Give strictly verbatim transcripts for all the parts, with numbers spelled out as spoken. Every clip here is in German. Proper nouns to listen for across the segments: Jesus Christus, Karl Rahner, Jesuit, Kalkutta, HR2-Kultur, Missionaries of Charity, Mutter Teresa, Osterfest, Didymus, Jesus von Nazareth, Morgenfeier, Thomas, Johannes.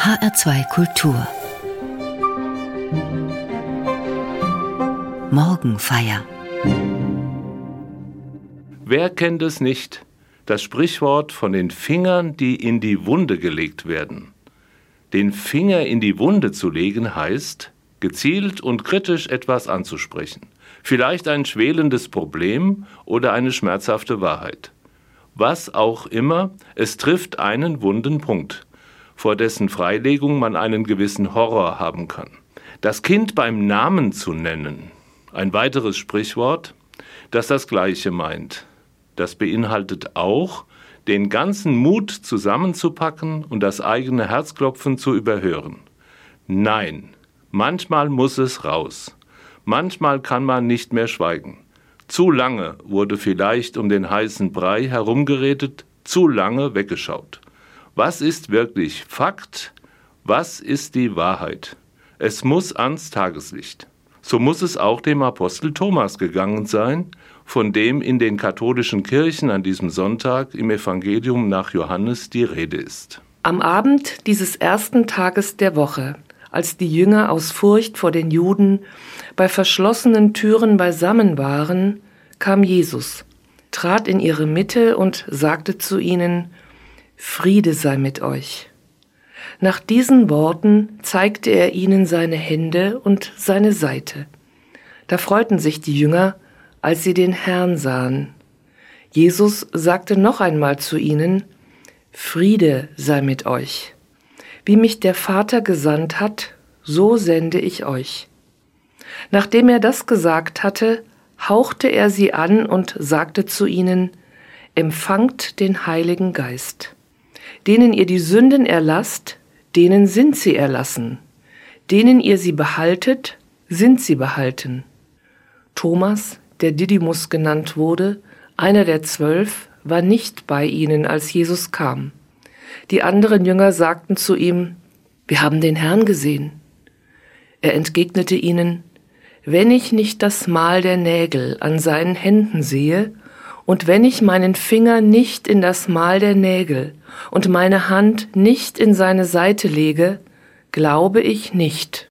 H R zwei Kultur. Morgenfeier. Wer kennt es nicht? Das Sprichwort von den Fingern, die in die Wunde gelegt werden. Den Finger in die Wunde zu legen heißt, gezielt und kritisch etwas anzusprechen. Vielleicht ein schwelendes Problem oder eine schmerzhafte Wahrheit. Was auch immer, es trifft einen wunden Punkt, vor dessen Freilegung man einen gewissen Horror haben kann. Das Kind beim Namen zu nennen, ein weiteres Sprichwort, das das Gleiche meint. Das beinhaltet auch, den ganzen Mut zusammenzupacken und das eigene Herzklopfen zu überhören. Nein, manchmal muss es raus. Manchmal kann man nicht mehr schweigen. Zu lange wurde vielleicht um den heißen Brei herumgeredet, zu lange weggeschaut. Was ist wirklich Fakt? Was ist die Wahrheit? Es muss ans Tageslicht. So muss es auch dem Apostel Thomas gegangen sein, von dem in den katholischen Kirchen an diesem Sonntag im Evangelium nach Johannes die Rede ist. Am Abend dieses ersten Tages der Woche, als die Jünger aus Furcht vor den Juden bei verschlossenen Türen beisammen waren, kam Jesus, trat in ihre Mitte und sagte zu ihnen: Friede sei mit euch. Nach diesen Worten zeigte er ihnen seine Hände und seine Seite. Da freuten sich die Jünger, als sie den Herrn sahen. Jesus sagte noch einmal zu ihnen: Friede sei mit euch. Wie mich der Vater gesandt hat, so sende ich euch. Nachdem er das gesagt hatte, hauchte er sie an und sagte zu ihnen: Empfangt den Heiligen Geist. Denen ihr die Sünden erlasst, denen sind sie erlassen. Denen ihr sie behaltet, sind sie behalten. Thomas, der Didymus genannt wurde, einer der zwölf, war nicht bei ihnen, als Jesus kam. Die anderen Jünger sagten zu ihm: Wir haben den Herrn gesehen. Er entgegnete ihnen: Wenn ich nicht das Mal der Nägel an seinen Händen sehe, und wenn ich meinen Finger nicht in das Mal der Nägel und meine Hand nicht in seine Seite lege, glaube ich nicht.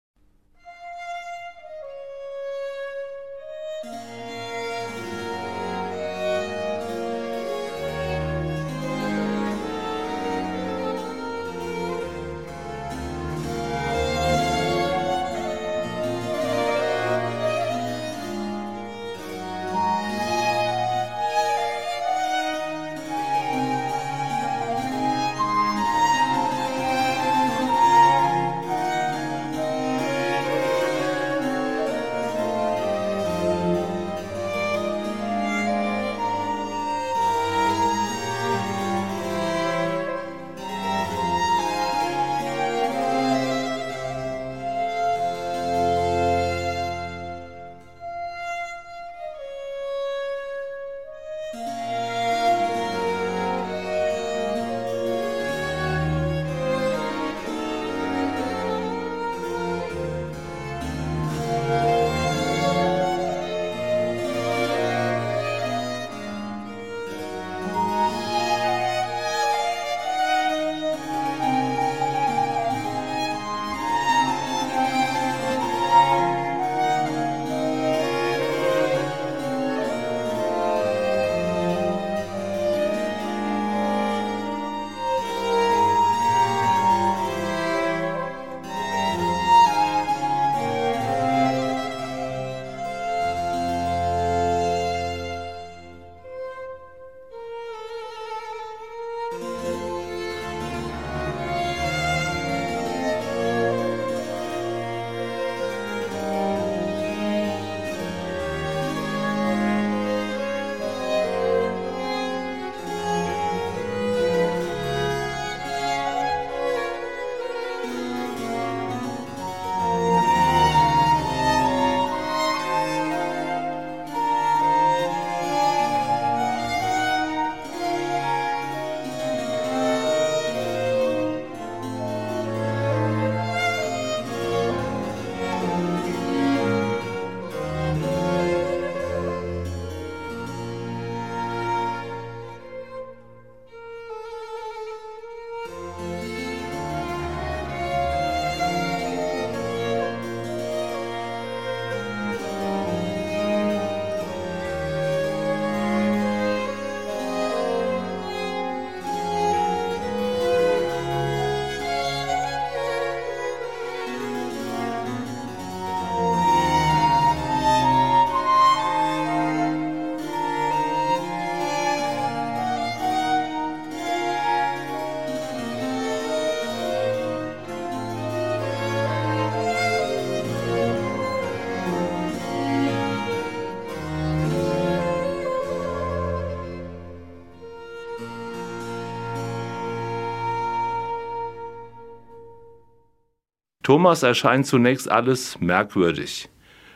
Thomas erscheint zunächst alles merkwürdig,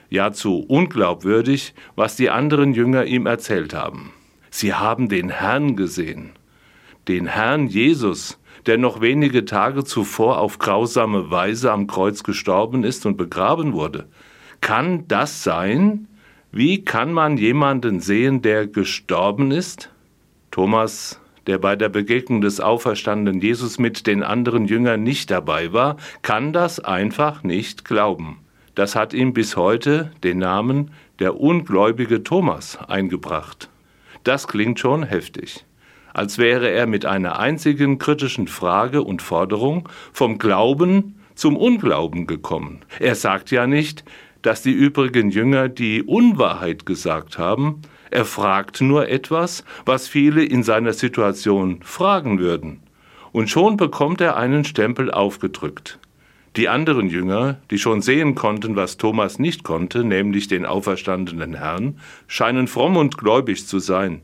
ja zu unglaubwürdig, was die anderen Jünger ihm erzählt haben. Sie haben den Herrn gesehen, den Herrn Jesus, der noch wenige Tage zuvor auf grausame Weise am Kreuz gestorben ist und begraben wurde. Kann das sein? Wie kann man jemanden sehen, der gestorben ist? Thomas, der bei der Begegnung des auferstandenen Jesus mit den anderen Jüngern nicht dabei war, kann das einfach nicht glauben. Das hat ihm bis heute den Namen der ungläubige Thomas eingebracht. Das klingt schon heftig, als wäre er mit einer einzigen kritischen Frage und Forderung vom Glauben zum Unglauben gekommen. Er sagt ja nicht, dass die übrigen Jünger die Unwahrheit gesagt haben. Er fragt nur etwas, was viele in seiner Situation fragen würden. Und schon bekommt er einen Stempel aufgedrückt. Die anderen Jünger, die schon sehen konnten, was Thomas nicht konnte, nämlich den auferstandenen Herrn, scheinen fromm und gläubig zu sein.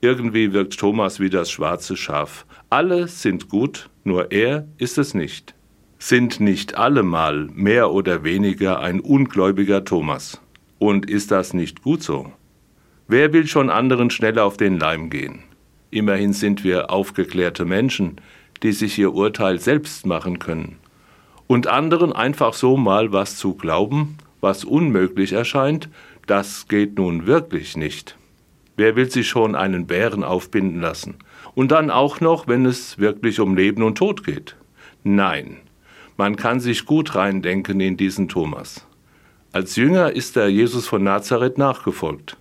Irgendwie wirkt Thomas wie das schwarze Schaf. Alle sind gut, nur er ist es nicht. Sind nicht alle mal mehr oder weniger ein ungläubiger Thomas? Und ist das nicht gut so? Wer will schon anderen schneller auf den Leim gehen? Immerhin sind wir aufgeklärte Menschen, die sich ihr Urteil selbst machen können. Und anderen einfach so mal was zu glauben, was unmöglich erscheint, das geht nun wirklich nicht. Wer will sich schon einen Bären aufbinden lassen? Und dann auch noch, wenn es wirklich um Leben und Tod geht? Nein, man kann sich gut reindenken in diesen Thomas. Als Jünger ist er Jesus von Nazareth nachgefolgt.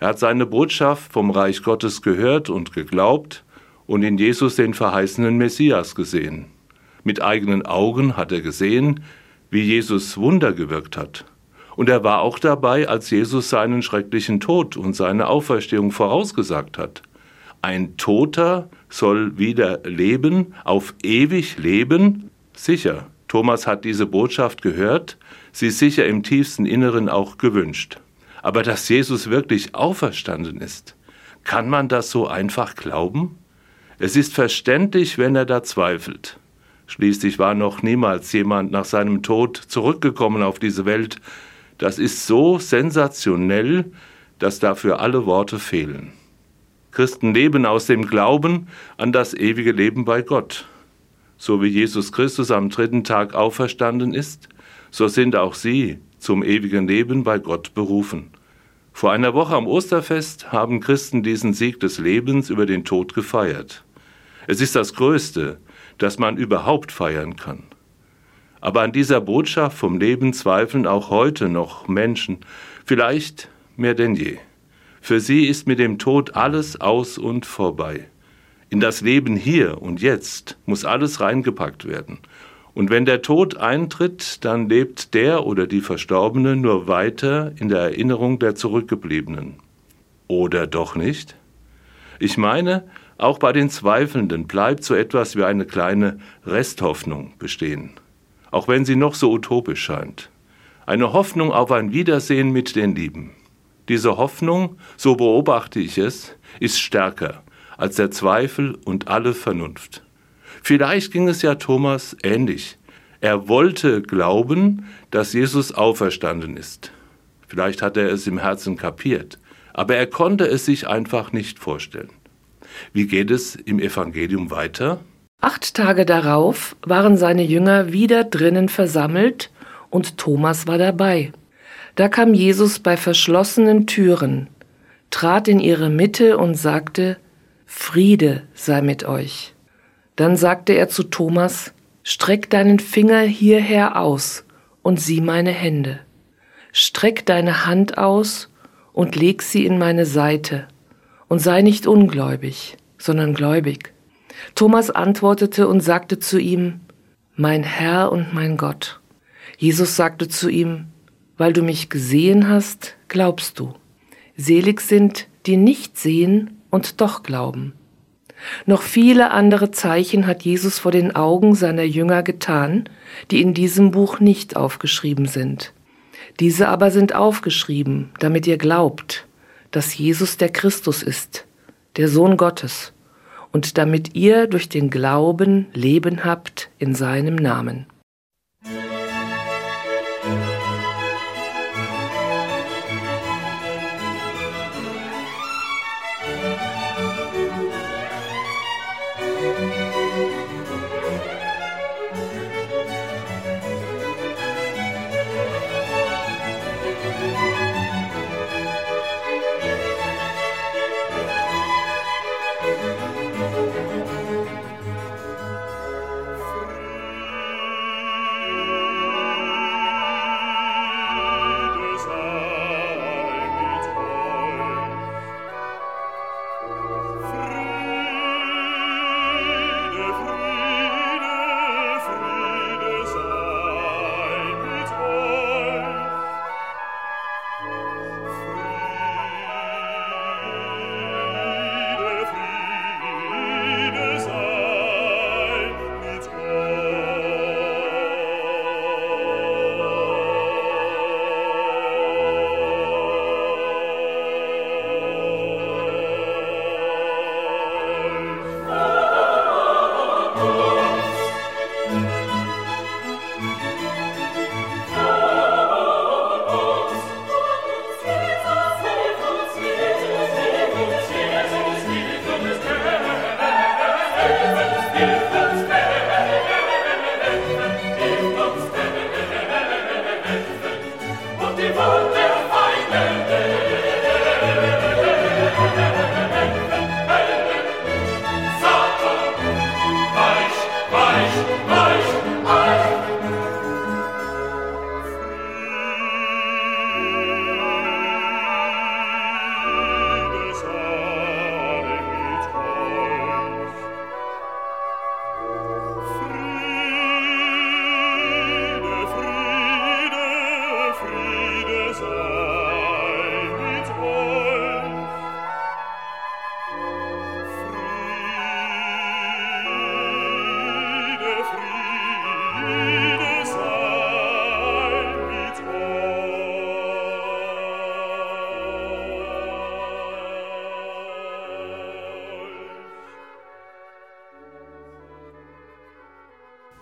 Er hat seine Botschaft vom Reich Gottes gehört und geglaubt und in Jesus den verheißenen Messias gesehen. Mit eigenen Augen hat er gesehen, wie Jesus Wunder gewirkt hat. Und er war auch dabei, als Jesus seinen schrecklichen Tod und seine Auferstehung vorausgesagt hat. Ein Toter soll wieder leben, auf ewig leben? Sicher, Thomas hat diese Botschaft gehört, sie sicher im tiefsten Inneren auch gewünscht. Aber dass Jesus wirklich auferstanden ist, kann man das so einfach glauben? Es ist verständlich, wenn er da zweifelt. Schließlich war noch niemals jemand nach seinem Tod zurückgekommen auf diese Welt. Das ist so sensationell, dass dafür alle Worte fehlen. Christen leben aus dem Glauben an das ewige Leben bei Gott. So wie Jesus Christus am dritten Tag auferstanden ist, so sind auch sie zum ewigen Leben bei Gott berufen. Vor einer Woche am Osterfest haben Christen diesen Sieg des Lebens über den Tod gefeiert. Es ist das Größte, dass man überhaupt feiern kann. Aber an dieser Botschaft vom Leben zweifeln auch heute noch Menschen, vielleicht mehr denn je. Für sie ist mit dem Tod alles aus und vorbei. In das Leben hier und jetzt muss alles reingepackt werden. Und wenn der Tod eintritt, dann lebt der oder die Verstorbene nur weiter in der Erinnerung der Zurückgebliebenen. Oder doch nicht? Ich meine, auch bei den Zweifelnden bleibt so etwas wie eine kleine Resthoffnung bestehen, auch wenn sie noch so utopisch scheint. Eine Hoffnung auf ein Wiedersehen mit den Lieben. Diese Hoffnung, so beobachte ich es, ist stärker als der Zweifel und alle Vernunft. Vielleicht ging es ja Thomas ähnlich. Er wollte glauben, dass Jesus auferstanden ist. Vielleicht hat er es im Herzen kapiert, aber er konnte es sich einfach nicht vorstellen. Wie geht es im Evangelium weiter? Acht Tage darauf waren seine Jünger wieder drinnen versammelt und Thomas war dabei. Da kam Jesus bei verschlossenen Türen, trat in ihre Mitte und sagte, Friede sei mit euch. Dann sagte er zu Thomas, streck deinen Finger hierher aus und sieh meine Hände. Streck deine Hand aus und leg sie in meine Seite. Und sei nicht ungläubig, sondern gläubig. Thomas antwortete und sagte zu ihm, mein Herr und mein Gott. Jesus sagte zu ihm, weil du mich gesehen hast, glaubst du. Selig sind, die nicht sehen und doch glauben. Noch viele andere Zeichen hat Jesus vor den Augen seiner Jünger getan, die in diesem Buch nicht aufgeschrieben sind. Diese aber sind aufgeschrieben, damit ihr glaubt, dass Jesus der Christus ist, der Sohn Gottes, und damit ihr durch den Glauben Leben habt in seinem Namen.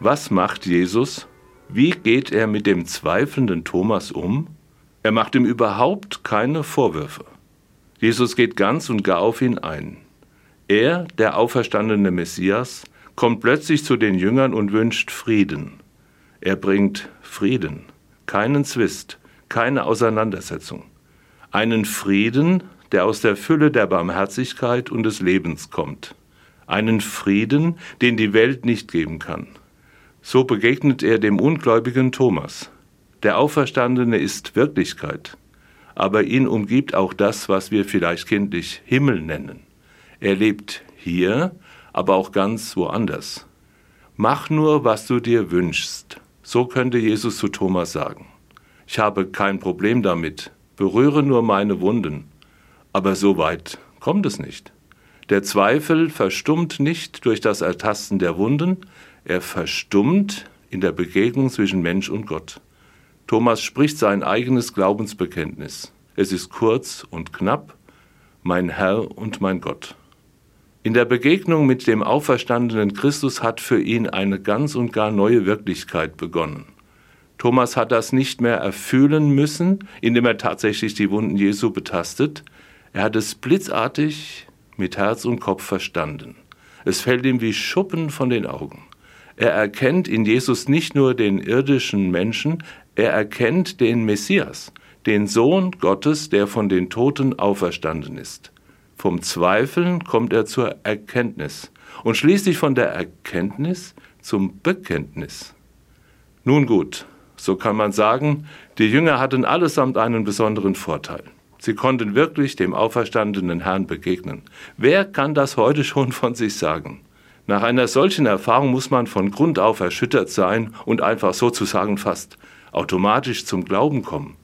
Was macht Jesus? Wie geht er mit dem zweifelnden Thomas um? Er macht ihm überhaupt keine Vorwürfe. Jesus geht ganz und gar auf ihn ein. Er, der auferstandene Messias, kommt plötzlich zu den Jüngern und wünscht Frieden. Er bringt Frieden, keinen Zwist, keine Auseinandersetzung. Einen Frieden, der aus der Fülle der Barmherzigkeit und des Lebens kommt. Einen Frieden, den die Welt nicht geben kann. So begegnet er dem ungläubigen Thomas. Der Auferstandene ist Wirklichkeit, aber ihn umgibt auch das, was wir vielleicht kindlich Himmel nennen. Er lebt hier, aber auch ganz woanders. Mach nur, was du dir wünschst. So könnte Jesus zu Thomas sagen. Ich habe kein Problem damit, berühre nur meine Wunden. Aber so weit kommt es nicht. Der Zweifel verstummt nicht durch das Ertasten der Wunden, er verstummt in der Begegnung zwischen Mensch und Gott. Thomas spricht sein eigenes Glaubensbekenntnis. Es ist kurz und knapp, mein Herr und mein Gott. In der Begegnung mit dem auferstandenen Christus hat für ihn eine ganz und gar neue Wirklichkeit begonnen. Thomas hat das nicht mehr erfühlen müssen, indem er tatsächlich die Wunden Jesu betastet. Er hat es blitzartig mit Herz und Kopf verstanden. Es fällt ihm wie Schuppen von den Augen. Er erkennt in Jesus nicht nur den irdischen Menschen, er erkennt den Messias, den Sohn Gottes, der von den Toten auferstanden ist. Vom Zweifeln kommt er zur Erkenntnis und schließlich von der Erkenntnis zum Bekenntnis. Nun gut, so kann man sagen, die Jünger hatten allesamt einen besonderen Vorteil. Sie konnten wirklich dem auferstandenen Herrn begegnen. Wer kann das heute schon von sich sagen? Nach einer solchen Erfahrung muss man von Grund auf erschüttert sein und einfach sozusagen fast automatisch zum Glauben kommen.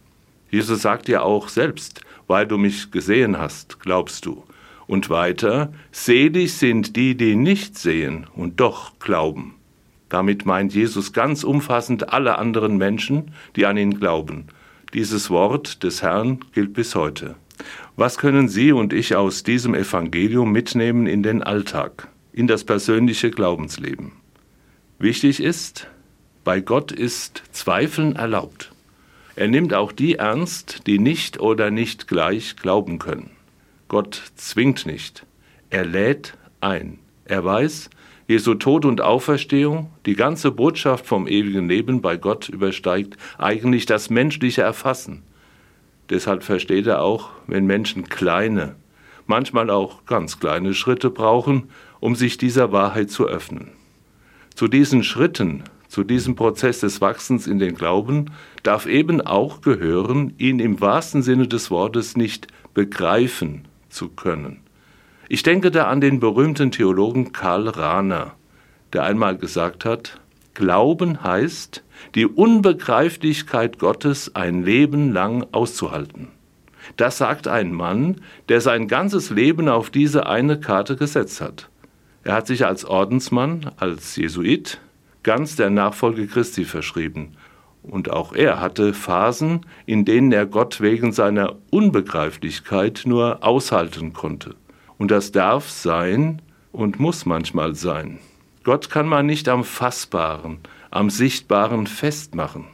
Jesus sagt ja auch selbst, weil du mich gesehen hast, glaubst du. Und weiter, selig sind die, die nicht sehen und doch glauben. Damit meint Jesus ganz umfassend alle anderen Menschen, die an ihn glauben. Dieses Wort des Herrn gilt bis heute. Was können Sie und ich aus diesem Evangelium mitnehmen in den Alltag, in das persönliche Glaubensleben? Wichtig ist, bei Gott ist Zweifeln erlaubt. Er nimmt auch die ernst, die nicht oder nicht gleich glauben können. Gott zwingt nicht. Er lädt ein. Er weiß, Jesu Tod und Auferstehung, die ganze Botschaft vom ewigen Leben bei Gott übersteigt eigentlich das menschliche Erfassen. Deshalb versteht er auch, wenn Menschen kleine, manchmal auch ganz kleine Schritte brauchen, um sich dieser Wahrheit zu öffnen. Zu diesen Schritten, zu diesem Prozess des Wachsens in den Glauben darf eben auch gehören, ihn im wahrsten Sinne des Wortes nicht begreifen zu können. Ich denke da an den berühmten Theologen Karl Rahner, der einmal gesagt hat, Glauben heißt, die Unbegreiflichkeit Gottes ein Leben lang auszuhalten. Das sagt ein Mann, der sein ganzes Leben auf diese eine Karte gesetzt hat. Er hat sich als Ordensmann, als Jesuit, ganz der Nachfolge Christi verschrieben. Und auch er hatte Phasen, in denen er Gott wegen seiner Unbegreiflichkeit nur aushalten konnte. Und das darf sein und muss manchmal sein. Gott kann man nicht am Fassbaren, am Sichtbaren festmachen.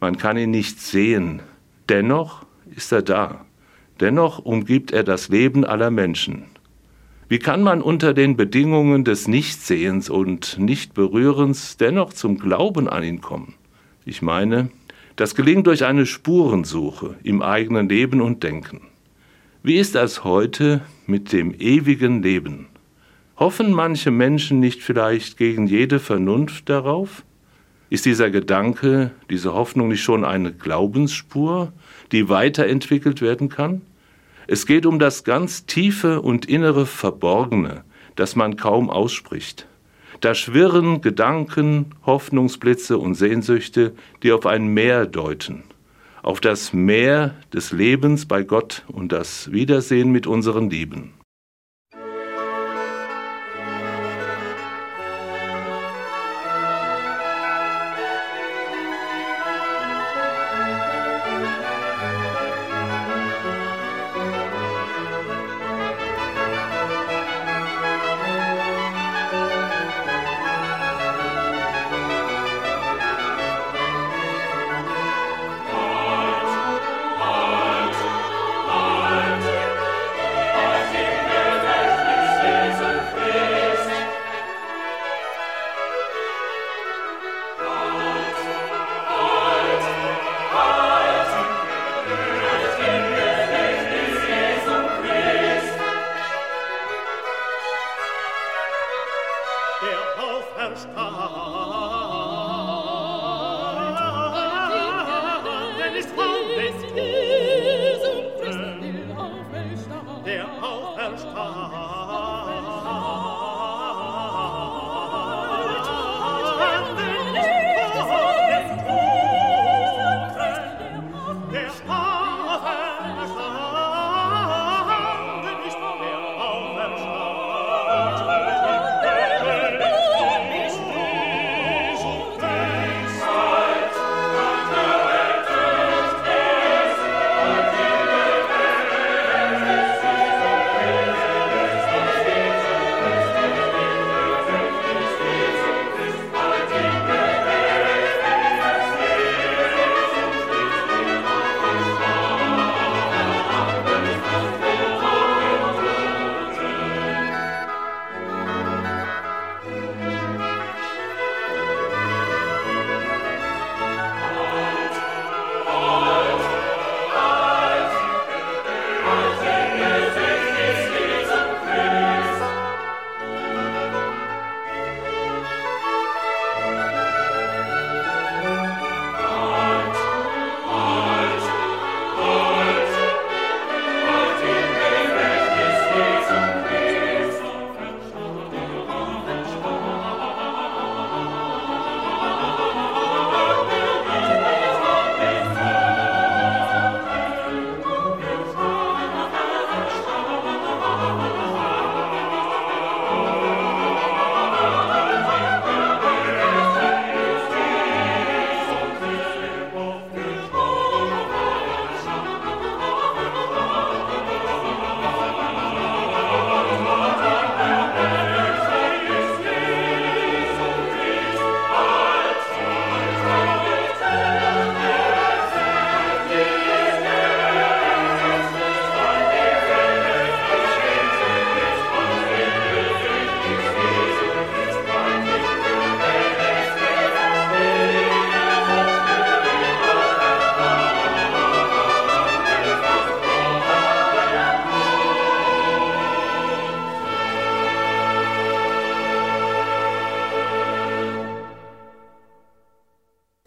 Man kann ihn nicht sehen. Dennoch ist er da. Dennoch umgibt er das Leben aller Menschen. Wie kann man unter den Bedingungen des Nichtsehens und Nichtberührens dennoch zum Glauben an ihn kommen? Ich meine, das gelingt durch eine Spurensuche im eigenen Leben und Denken. Wie ist das heute mit dem ewigen Leben? Hoffen manche Menschen nicht vielleicht gegen jede Vernunft darauf? Ist dieser Gedanke, diese Hoffnung nicht schon eine Glaubensspur, die weiterentwickelt werden kann? Es geht um das ganz tiefe und innere Verborgene, das man kaum ausspricht. Da schwirren Gedanken, Hoffnungsblitze und Sehnsüchte, die auf ein Meer deuten. Auf das Meer des Lebens bei Gott und das Wiedersehen mit unseren Lieben.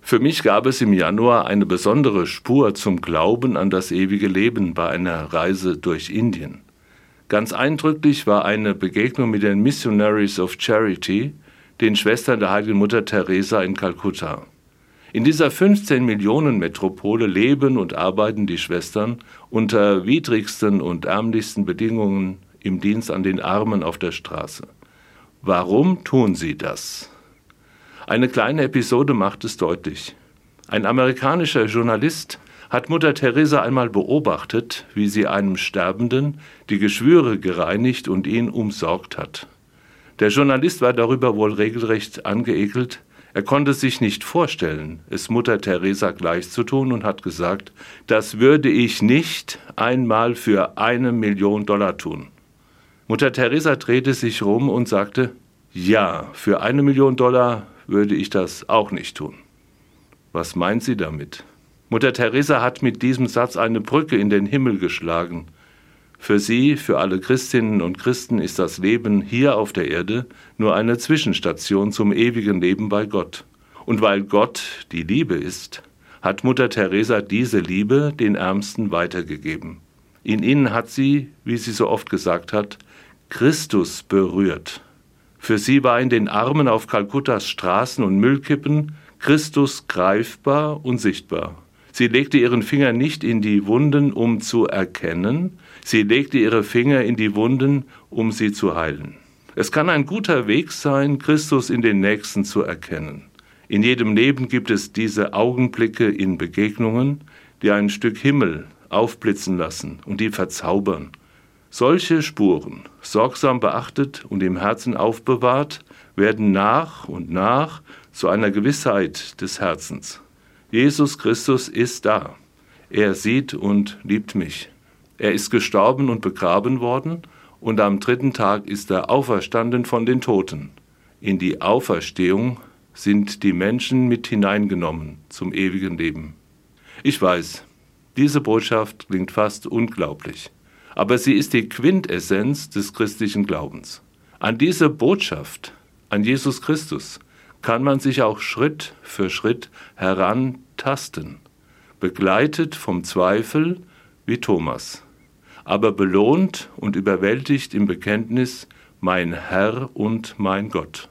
Für mich gab es im Januar eine besondere Spur zum Glauben an das ewige Leben bei einer Reise durch Indien. Ganz eindrücklich war eine Begegnung mit den Missionaries of Charity, den Schwestern der heiligen Mutter Teresa in Kalkutta. In dieser fünfzehn-Millionen-Metropole leben und arbeiten die Schwestern unter widrigsten und ärmlichsten Bedingungen im Dienst an den Armen auf der Straße. Warum tun sie das? Eine kleine Episode macht es deutlich. Ein amerikanischer Journalist hat Mutter Teresa einmal beobachtet, wie sie einem Sterbenden die Geschwüre gereinigt und ihn umsorgt hat. Der Journalist war darüber wohl regelrecht angeekelt. Er konnte sich nicht vorstellen, es Mutter Teresa gleichzutun und hat gesagt, das würde ich nicht einmal für eine Million Dollar tun. Mutter Teresa drehte sich rum und sagte, ja, für eine Million Dollar würde ich das auch nicht tun. Was meint sie damit? Mutter Teresa hat mit diesem Satz eine Brücke in den Himmel geschlagen. Für sie, für alle Christinnen und Christen ist das Leben hier auf der Erde nur eine Zwischenstation zum ewigen Leben bei Gott. Und weil Gott die Liebe ist, hat Mutter Teresa diese Liebe den Ärmsten weitergegeben. In ihnen hat sie, wie sie so oft gesagt hat, Christus berührt. Für sie war in den Armen auf Kalkuttas Straßen und Müllkippen Christus greifbar und sichtbar. Sie legte ihren Finger nicht in die Wunden, um zu erkennen. Sie legte ihre Finger in die Wunden, um sie zu heilen. Es kann ein guter Weg sein, Christus in den Nächsten zu erkennen. In jedem Leben gibt es diese Augenblicke in Begegnungen, die ein Stück Himmel aufblitzen lassen und die verzaubern. Solche Spuren, sorgsam beachtet und im Herzen aufbewahrt, werden nach und nach zu einer Gewissheit des Herzens. Jesus Christus ist da. Er sieht und liebt mich. Er ist gestorben und begraben worden und am dritten Tag ist er auferstanden von den Toten. In die Auferstehung sind die Menschen mit hineingenommen zum ewigen Leben. Ich weiß, diese Botschaft klingt fast unglaublich, aber sie ist die Quintessenz des christlichen Glaubens. An diese Botschaft, an Jesus Christus, kann man sich auch Schritt für Schritt herantasten, begleitet vom Zweifel wie Thomas, aber belohnt und überwältigt im Bekenntnis, mein Herr und mein Gott.